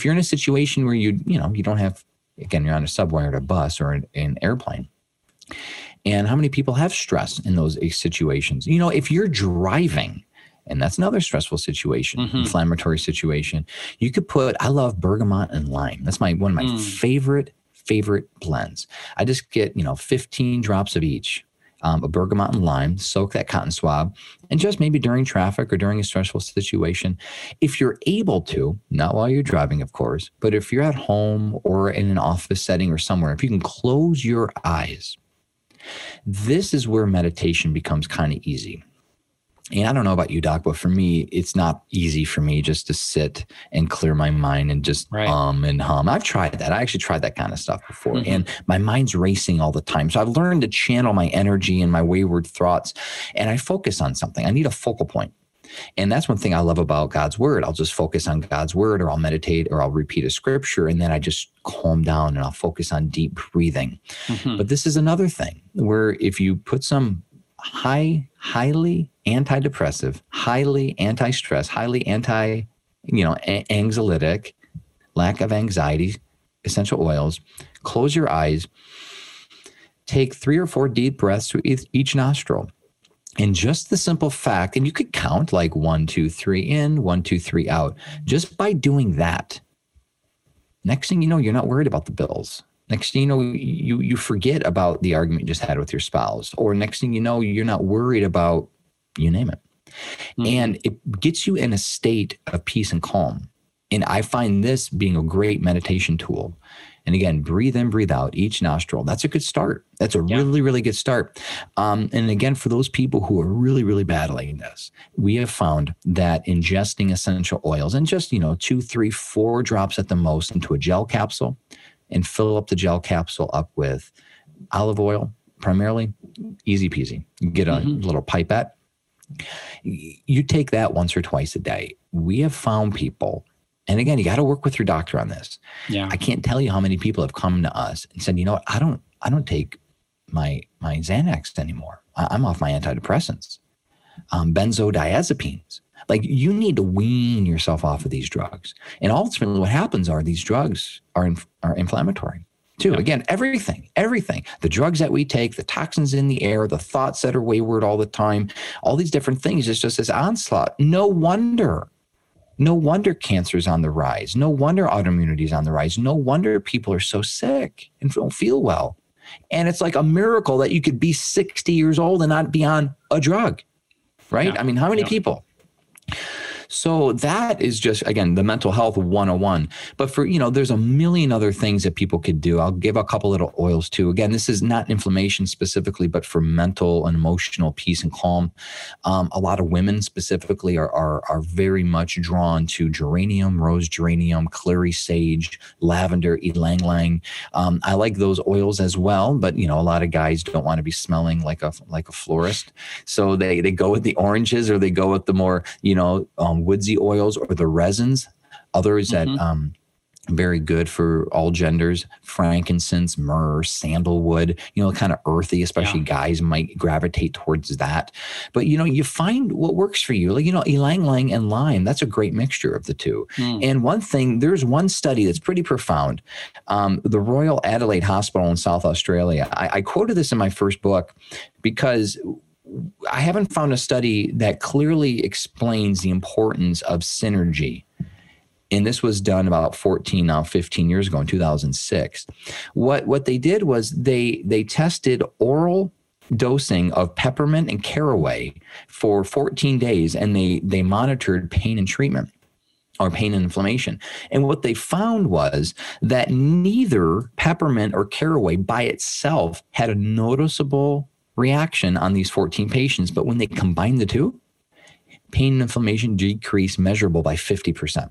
you're in a situation where you don't have, again, you're on a subway or a bus or an airplane. And how many people have stress in those situations? You know, if you're driving, And that's another stressful situation, inflammatory situation. You could put, I love bergamot and lime. That's one of my favorite blends. I just get, 15 drops of each. A bergamot and lime, soak that cotton swab, and just maybe during traffic or during a stressful situation, if you're able to, not while you're driving, of course, but if you're at home or in an office setting or somewhere, if you can close your eyes, this is where meditation becomes kind of easy. And I don't know about you, Doc, but for me, it's not easy for me just to sit and clear my mind and just and hum. I've tried that. I actually tried that kind of stuff before. And my mind's racing all the time. So I've learned to channel my energy and my wayward thoughts. And I focus on something. I need a focal point. And that's one thing I love about God's word. I'll just focus on God's word, or I'll meditate, or I'll repeat a scripture. And then I just calm down and I'll focus on deep breathing. But this is another thing where if you put some highly antidepressive, highly anti-stress, highly anxiolytic, lack of anxiety, essential oils. Close your eyes, take 3 or 4 deep breaths through each nostril. And just the simple fact, and you could count like 1, 2, 3 in, 1, 2, 3 out. Just by doing that, next thing you know, you're not worried about the bills. Next thing you know, you forget about the argument you just had with your spouse, or next thing you know, you're not worried about, you name it. And it gets you in a state of peace and calm. And I find this being a great meditation tool. And again, breathe in, breathe out, each nostril. That's a good start. That's a really, really good start. And again, for those people who are really, really battling this, we have found that ingesting essential oils and just, 2, 3, 4 drops at the most into a gel capsule, and fill up the gel capsule up with olive oil, primarily, easy peasy. Get a little pipette. You take that once or twice a day. We have found people, and again, you got to work with your doctor on this. Yeah. I can't tell you how many people have come to us and said, I don't take my Xanax anymore. I'm off my antidepressants, benzodiazepines. Like, you need to wean yourself off of these drugs. And ultimately what happens are these drugs are inflammatory too. Yeah. Again, everything, the drugs that we take, the toxins in the air, the thoughts that are wayward all the time, all these different things. It's just this onslaught. No wonder cancer is on the rise. No wonder autoimmunity is on the rise. No wonder people are so sick and don't feel well. And it's like a miracle that you could be 60 years old and not be on a drug, right? Yeah. I mean, how many people? So that is just, again, the mental health 101. But for, there's a million other things that people could do. I'll give a couple little oils too. Again, this is not inflammation specifically, but for mental and emotional peace and calm. A lot of women specifically are very much drawn to geranium, rose geranium, clary sage, lavender, ylang ylang. I like those oils as well, but a lot of guys don't want to be smelling like a florist. So they go with the oranges, or they go with the more, woodsy oils or the resins. Others that very good for all genders: frankincense, myrrh, sandalwood, kind of earthy, especially guys might gravitate towards that. But you find what works for you. Like, ylang ylang and lime, that's a great mixture of the two. And one thing, there's one study that's pretty profound. The Royal Adelaide Hospital in South Australia. I quoted this in my first book because I haven't found a study that clearly explains the importance of synergy. And this was done about 15 years ago in 2006. What they did was they tested oral dosing of peppermint and caraway for 14 days, and they monitored pain and treatment, or pain and inflammation. And what they found was that neither peppermint or caraway by itself had a noticeable reaction on these 14 patients, but when they combined the two, pain and inflammation decreased measurable by 50%.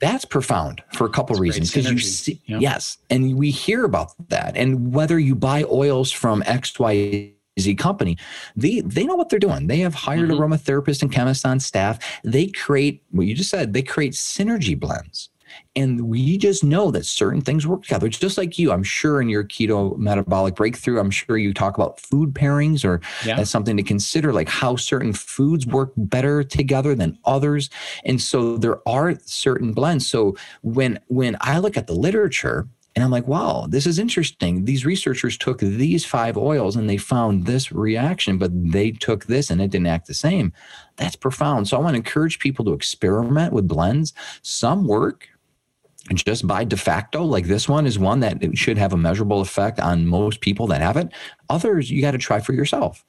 That's profound for a couple reasons. Because you see, yes, and we hear about that. And whether you buy oils from XYZ company, they know what they're doing. They have hired aromatherapists and chemists on staff. They create what you just said. They create synergy blends. And we just know that certain things work together. Just like you, I'm sure in your Keto Metabolic Breakthrough, I'm sure you talk about food pairings, or that's something to consider, like how certain foods work better together than others. And so there are certain blends. So when I look at the literature, And I'm like, wow, this is interesting. These researchers took these 5 oils and they found this reaction, but they took this and it didn't act the same. That's profound. So I want to encourage people to experiment with blends. Some work just by de facto, like this one is one that it should have a measurable effect on most people that have it. Others, you got to try for yourself.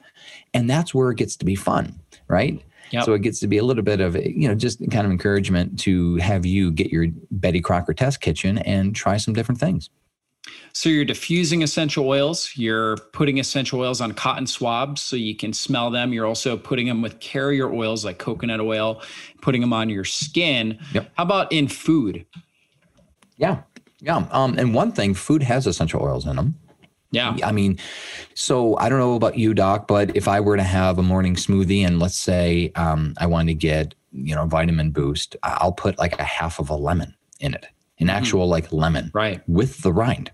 And that's where it gets to be fun, right? Yep. So it gets to be a little bit of, just kind of encouragement to have you get your Betty Crocker test kitchen and try some different things. So you're diffusing essential oils, you're putting essential oils on cotton swabs so you can smell them. You're also putting them with carrier oils like coconut oil, putting them on your skin. Yep. How about in food? Yeah. And one thing, food has essential oils in them. Yeah. I mean, so I don't know about you, Doc, but if I were to have a morning smoothie and let's say I wanted to get, vitamin boost, I'll put like a half of a lemon in it, an actual like lemon, right, with the rind.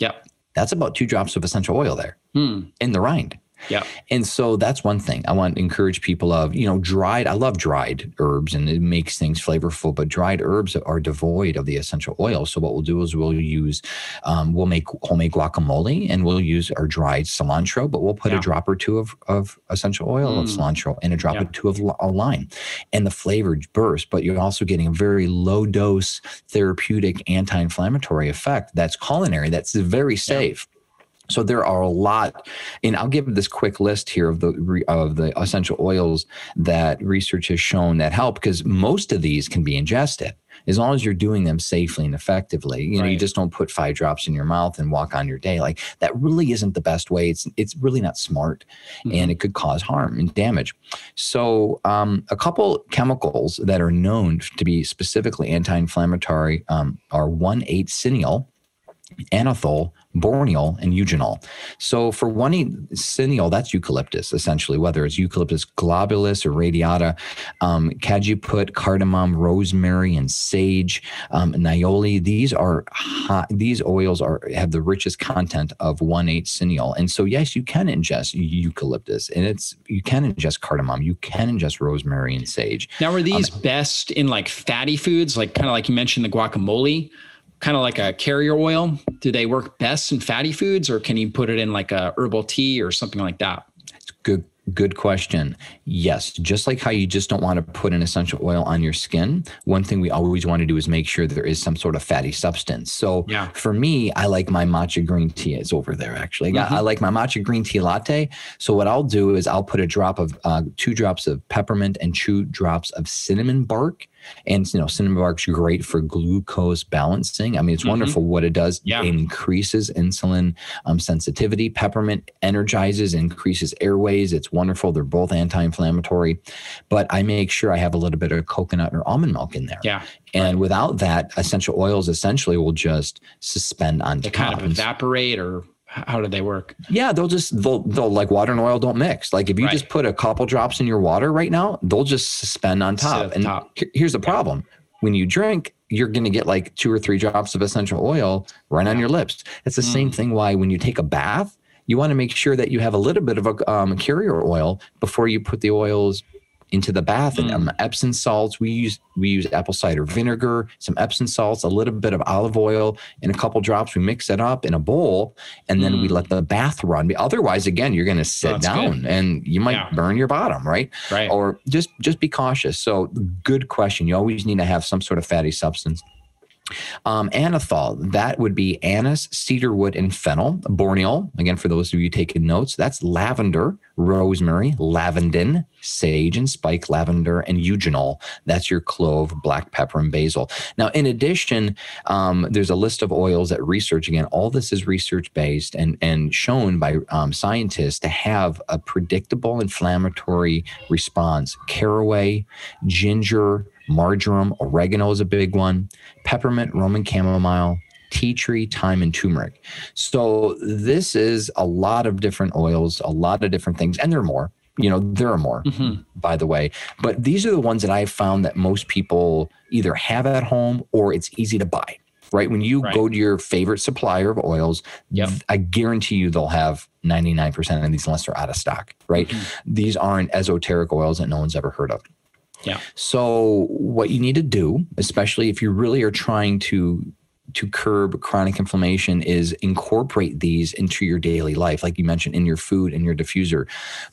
Yep. That's about 2 drops of essential oil there in the rind. Yeah. And so that's one thing I want to encourage people of, dried. I love dried herbs and it makes things flavorful, but dried herbs are devoid of the essential oil. So what we'll do is we'll use, we'll make homemade guacamole and we'll use our dried cilantro, but we'll put a drop or two of essential oil of cilantro and a drop or two of lime and the flavor bursts, but you're also getting a very low dose therapeutic anti-inflammatory effect. That's culinary. That's very safe. Yeah. So there are a lot, and I'll give this quick list here of the essential oils that research has shown that help, because most of these can be ingested as long as you're doing them safely and effectively. You just don't put 5 drops in your mouth and walk on your day. Like that really isn't the best way. It's really not smart, and it could cause harm and damage. So a couple chemicals that are known to be specifically anti-inflammatory are 1,8-cineol, anethol, borneol, and eugenol. So for 1,8-cineol, that's eucalyptus, essentially, whether it's eucalyptus globulus or radiata, cajuput, cardamom, rosemary, and sage, naioli. These oils have the richest content of 1,8-cineol. And so, yes, you can ingest eucalyptus, and you can ingest cardamom, you can ingest rosemary and sage. Now, are these best in like fatty foods, like kind of like you mentioned the guacamole? Kind of like a carrier oil? Do they work best in fatty foods, or can you put it in like a herbal tea or something like that? It's good question. Yes. Just like how you just don't want to put an essential oil on your skin. One thing we always want to do is make sure there is some sort of fatty substance. So for me, I like my matcha green tea. It's over there, actually. Mm-hmm. I like my matcha green tea latte. So what I'll do is I'll put 2 drops of peppermint and 2 drops of cinnamon bark. And, cinnamon bark's great for glucose balancing. I mean, it's wonderful what it does. Yeah. It increases insulin sensitivity. Peppermint energizes, increases airways. It's wonderful. They're both anti-inflammatory. But I make sure I have a little bit of coconut or almond milk in there. Yeah. And without that, essential oils essentially will just suspend on top. They kind of evaporate, or... How do they work? Yeah, they'll like water and oil don't mix. Like if you just put a couple drops in your water right now, they'll just suspend on top. And here's the problem. When you drink, you're going to get like 2 or 3 drops of essential oil right on your lips. It's the same thing why when you take a bath, you want to make sure that you have a little bit of a carrier oil before you put the oils into the bath, and Epsom salts. We use apple cider vinegar, some Epsom salts, a little bit of olive oil, and a couple drops. We mix it up in a bowl, and then we let the bath run. Otherwise, again, you're going to sit down and you might burn your bottom, right? Right. Or just be cautious. So good question. You always need to have some sort of fatty substance. Anethol, that would be anise, cedarwood, and fennel. Borneol, again, for those of you taking notes, that's lavender, rosemary, lavandin, sage, and spike lavender, and eugenol. That's your clove, black pepper, and basil. Now, in addition, there's a list of oils that research, again, all this is research-based and shown by scientists to have a predictable inflammatory response. Caraway, ginger, marjoram, oregano is a big one, peppermint, Roman chamomile, tea tree, thyme, and turmeric. So this is a lot of different oils, a lot of different things, and there are more. There are more, by the way. But these are the ones that I found that most people either have at home or it's easy to buy, right? When you go to your favorite supplier of oils, I guarantee you they'll have 99% of these unless they're out of stock, right? These aren't esoteric oils that no one's ever heard of. Yeah. So what you need to do, especially if you really are trying to to curb chronic inflammation is incorporate these into your daily life, like you mentioned, in your food and your diffuser.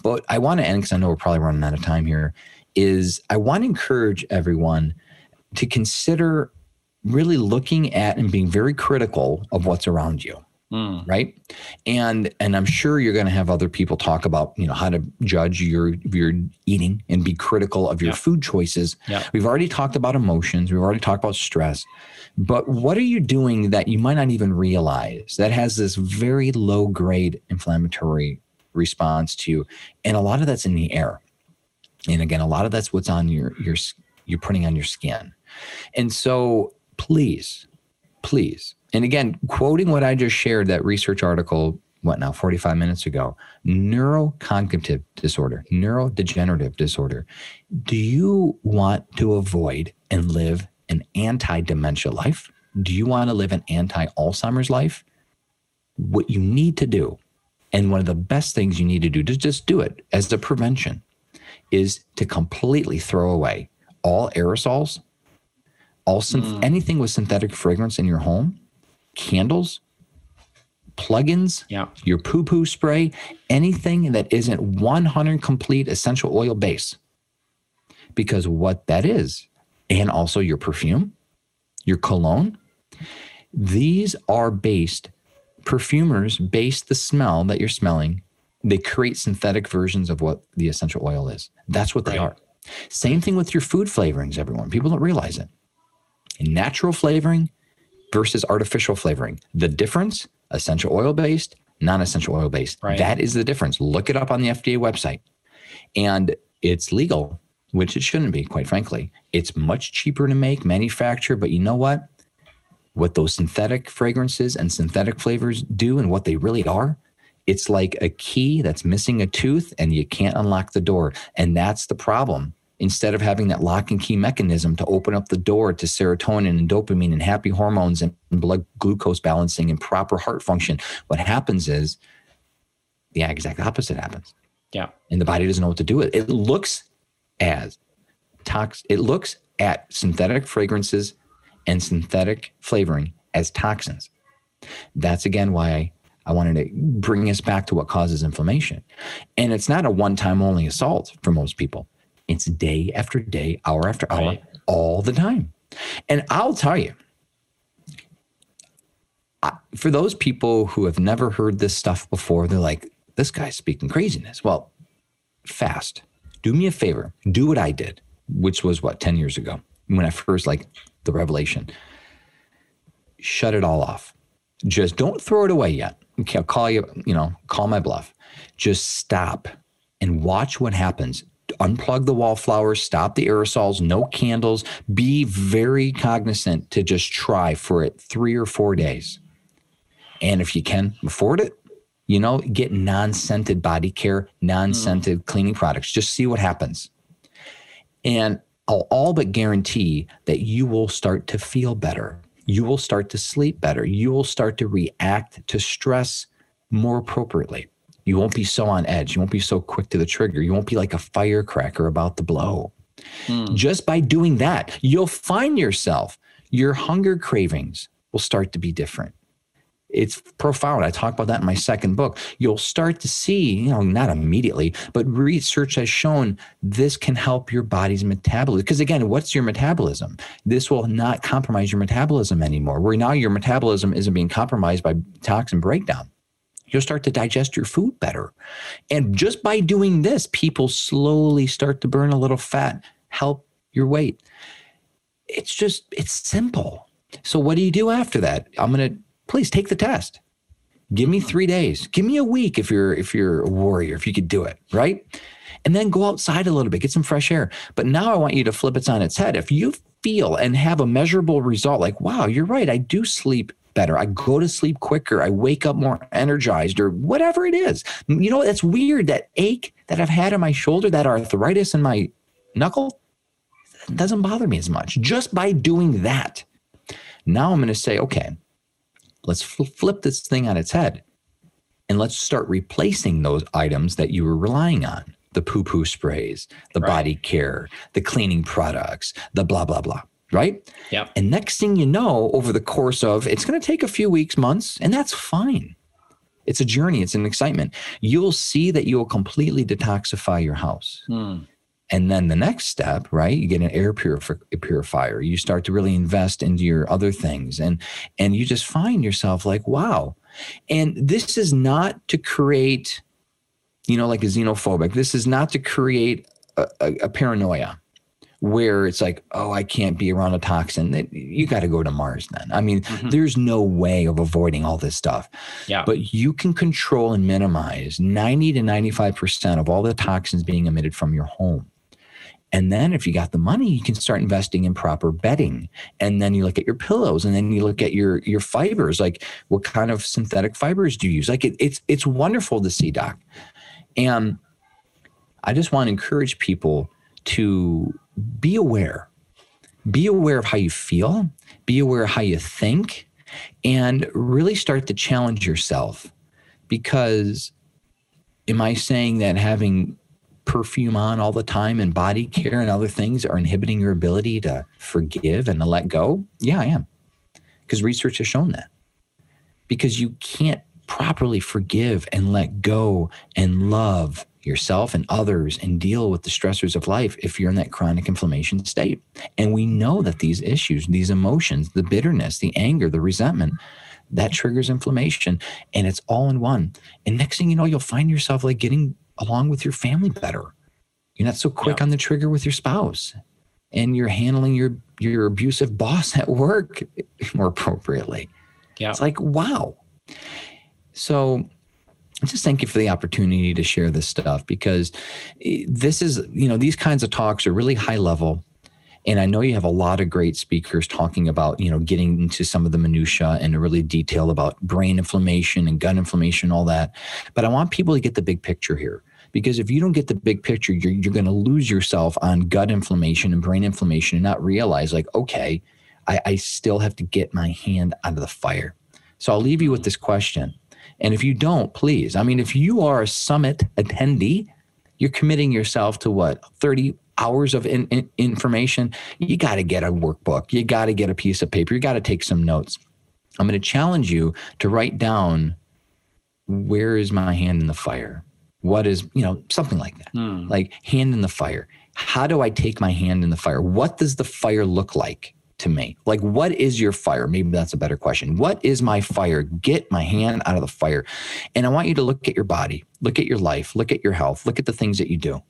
But I want to end, because I know we're probably running out of time here, is I want to encourage everyone to consider really looking at and being very critical of what's around you. Mm. Right. And I'm sure you're going to have other people talk about, you know, how to judge your eating and be critical of your food choices. Yeah. We've already talked about emotions. We've already talked about stress, but what are you doing that you might not even realize that has this very low grade inflammatory response to you? And a lot of that's in the air. And again, a lot of that's what's on you're putting on your skin. And so please. And again, quoting what I just shared, that research article, 45 minutes ago, neurocognitive disorder, neurodegenerative disorder. Do you want to avoid and live an anti-dementia life? Do you want to live an anti-Alzheimer's life? What you need to do, and one of the best things you need to do to just do it as the prevention, is to completely throw away all aerosols, anything with synthetic fragrance in your home, candles, plugins, your poo-poo spray, anything that isn't 100% complete essential oil base. Because what that is, and also your perfume, your cologne, these are based, perfumers base the smell that you're smelling. They create synthetic versions of what the essential oil is. That's what they are. Same thing with your food flavorings, everyone. People don't realize it. Natural flavoring versus artificial flavoring. The difference, essential oil-based, non-essential oil-based. Right. That is the difference. Look it up on the FDA website. And it's legal, which it shouldn't be, quite frankly. It's much cheaper to make, manufacture, but you know what? What those synthetic fragrances and synthetic flavors do and what they really are, it's like a key that's missing a tooth and you can't unlock the door. And that's the problem. Instead of having that lock and key mechanism to open up the door to serotonin and dopamine and happy hormones and blood glucose balancing and proper heart function, what happens is the exact opposite happens. Yeah. And the body doesn't know what to do with it. It looks as toxic. It looks at synthetic fragrances and synthetic flavoring as toxins. That's again why I wanted to bring us back to what causes inflammation. And it's not a one-time only assault for most people. It's day after day, hour after hour, all the time. And I'll tell you, for those people who have never heard this stuff before, they're like, this guy's speaking craziness. Well, fast. Do me a favor. Do what I did, which was 10 years ago when I first the revelation. Shut it all off. Just don't throw it away yet. Okay, I'll call you, call my bluff. Just stop and watch what happens. Unplug the wallflowers, stop the aerosols, no candles. Be very cognizant to just try for it 3 or 4 days. And if you can afford it, get non-scented body care, non-scented cleaning products. Just see what happens. And I'll all but guarantee that you will start to feel better. You will start to sleep better. You will start to react to stress more appropriately. You won't be so on edge. You won't be so quick to the trigger. You won't be like a firecracker about the blow. Just by doing that, you'll find yourself, your hunger cravings will start to be different. It's profound. I talk about that in my second book. You'll start to see, not immediately, but research has shown this can help your body's metabolism. Because again, what's your metabolism? This will not compromise your metabolism anymore, where now your metabolism isn't being compromised by toxin breakdown. You'll start to digest your food better. And just by doing this, people slowly start to burn a little fat, help your weight. It's simple. So what do you do after that? Please take the test. Give me 3 days. Give me a week if you're a warrior, if you could do it, right? And then go outside a little bit, get some fresh air. But now I want you to flip it on its head. If you feel and have a measurable result, like, wow, you're right, I do sleep better. I go to sleep quicker. I wake up more energized or whatever it is. That's weird. That ache that I've had in my shoulder, that arthritis in my knuckle, doesn't bother me as much. Just by doing that. Now I'm going to say, okay, let's flip this thing on its head and let's start replacing those items that you were relying on. The poo-poo sprays, the body care, the cleaning products, the blah, blah, blah. right? Yeah. And next thing you know, over the course of, it's going to take a few weeks, months, and that's fine. It's a journey. It's an excitement. You'll see that you'll completely detoxify your house. Mm. And then the next step, right? You get an air purifier. You start to really invest into your other things. And you just find yourself like, wow. And this is not to create, you know, like a xenophobic. This is not to create a paranoia where it's like, oh, I can't be around a toxin. You got to go to Mars then. I mean, there's no way of avoiding all this stuff. Yeah. But you can control and minimize 90 to 95% of all the toxins being emitted from your home. And then if you got the money, you can start investing in proper bedding. And then you look at your pillows, and then you look at your fibers, like what kind of synthetic fibers do you use? Like it's wonderful to see, Doc. And I just want to encourage people to be aware of how you feel, be aware of how you think, and really start to challenge yourself. Because am I saying that having perfume on all the time and body care and other things are inhibiting your ability to forgive and to let go? Yeah, I am. Because research has shown that. Because you can't properly forgive and let go and love yourself and others and deal with the stressors of life if you're in that chronic inflammation state. And we know that these issues, these emotions, the bitterness, the anger, the resentment, that triggers inflammation, and it's all in one. And next thing you know, you'll find yourself like getting along with your family better. You're not so quick on the trigger with your spouse, and you're handling your abusive boss at work more appropriately. Yeah. It's like, wow. So I just thank you for the opportunity to share this stuff, because this is, you know, these kinds of talks are really high level. And I know you have a lot of great speakers talking about, you know, getting into some of the minutia and really detail about brain inflammation and gut inflammation, all that. But I want people to get the big picture here, because if you don't get the big picture, you're going to lose yourself on gut inflammation and brain inflammation and not realize like, okay, I still have to get my hand out of the fire. So I'll leave you with this question. And if you don't, please, I mean, if you are a summit attendee, you're committing yourself to what, 30 hours of information. You got to get a workbook. You got to get a piece of paper. You got to take some notes. I'm going to challenge you to write down, where is my hand in the fire? What is, you know, something like that, like hand in the fire. How do I take my hand in the fire? What does the fire look like to me? Like, what is your fire? Maybe that's a better question. What is my fire? Get my hand out of the fire. And I want you to look at your body, look at your life, look at your health, look at the things that you do.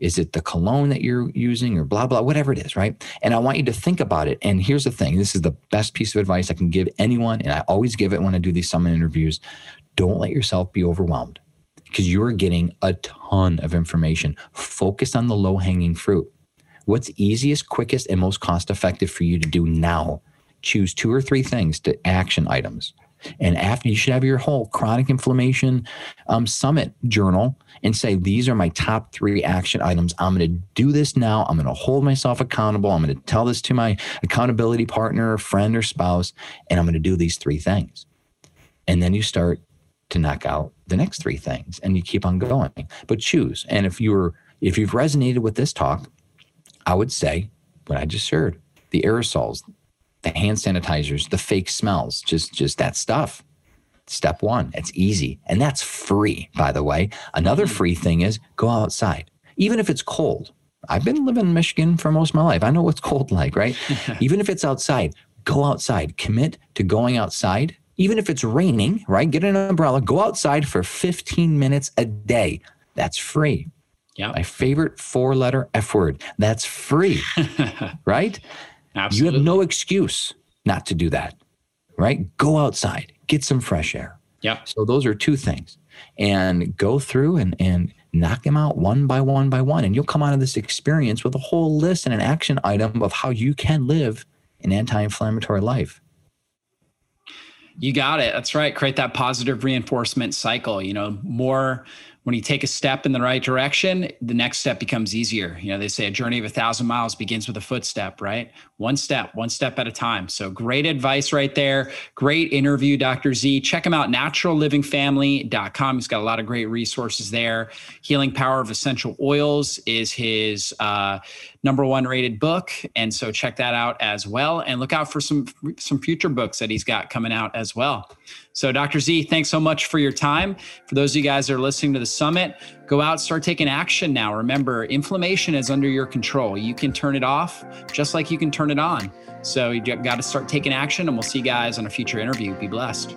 Is it the cologne that you're using or blah, blah, whatever it is, right? And I want you to think about it. And here's the thing. This is the best piece of advice I can give anyone. And I always give it when I do these summit interviews. Don't let yourself be overwhelmed, because you're getting a ton of information. Focus on the low-hanging fruit. What's easiest, quickest, and most cost-effective for you to do now? Choose 2 or 3 things to action items. And after, you should have your whole chronic inflammation summit journal and say, these are my top 3 action items. I'm going to do this now. I'm going to hold myself accountable. I'm going to tell this to my accountability partner, friend, or spouse, and I'm going to do these 3 things. And then you start to knock out the next 3 things, and you keep on going. But choose. And if you've resonated with this talk, I would say what I just heard, the aerosols, the hand sanitizers, the fake smells, just that stuff. Step 1, it's easy. And that's free, by the way. Another free thing is go outside, even if it's cold. I've been living in Michigan for most of my life. I know what's cold like, right? Even if it's outside, go outside. Commit to going outside. Even if it's raining, right? Get an umbrella, go outside for 15 minutes a day. That's free. Yeah. My favorite 4-letter F word. That's free, right? Absolutely. You have no excuse not to do that, right? Go outside, get some fresh air. Yeah. So those are 2 things, and go through and knock them out one by one. And you'll come out of this experience with a whole list and an action item of how you can live an anti-inflammatory life. You got it. That's right. Create that positive reinforcement cycle. You know, more when you take a step in the right direction, the next step becomes easier. You know, they say a journey of 1,000 miles begins with a footstep, right? One step at a time. So great advice right there. Great interview, Dr. Z. Check him out, naturallivingfamily.com. He's got a lot of great resources there. Healing Power of Essential Oils is his #1 rated book. And so check that out as well. And look out for some future books that he's got coming out as well. So Dr. Z, thanks so much for your time. For those of you guys that are listening to the summit, go out, start taking action now. Remember, inflammation is under your control. You can turn it off just like you can turn it on. So you got to start taking action, and we'll see you guys on a future interview. Be blessed.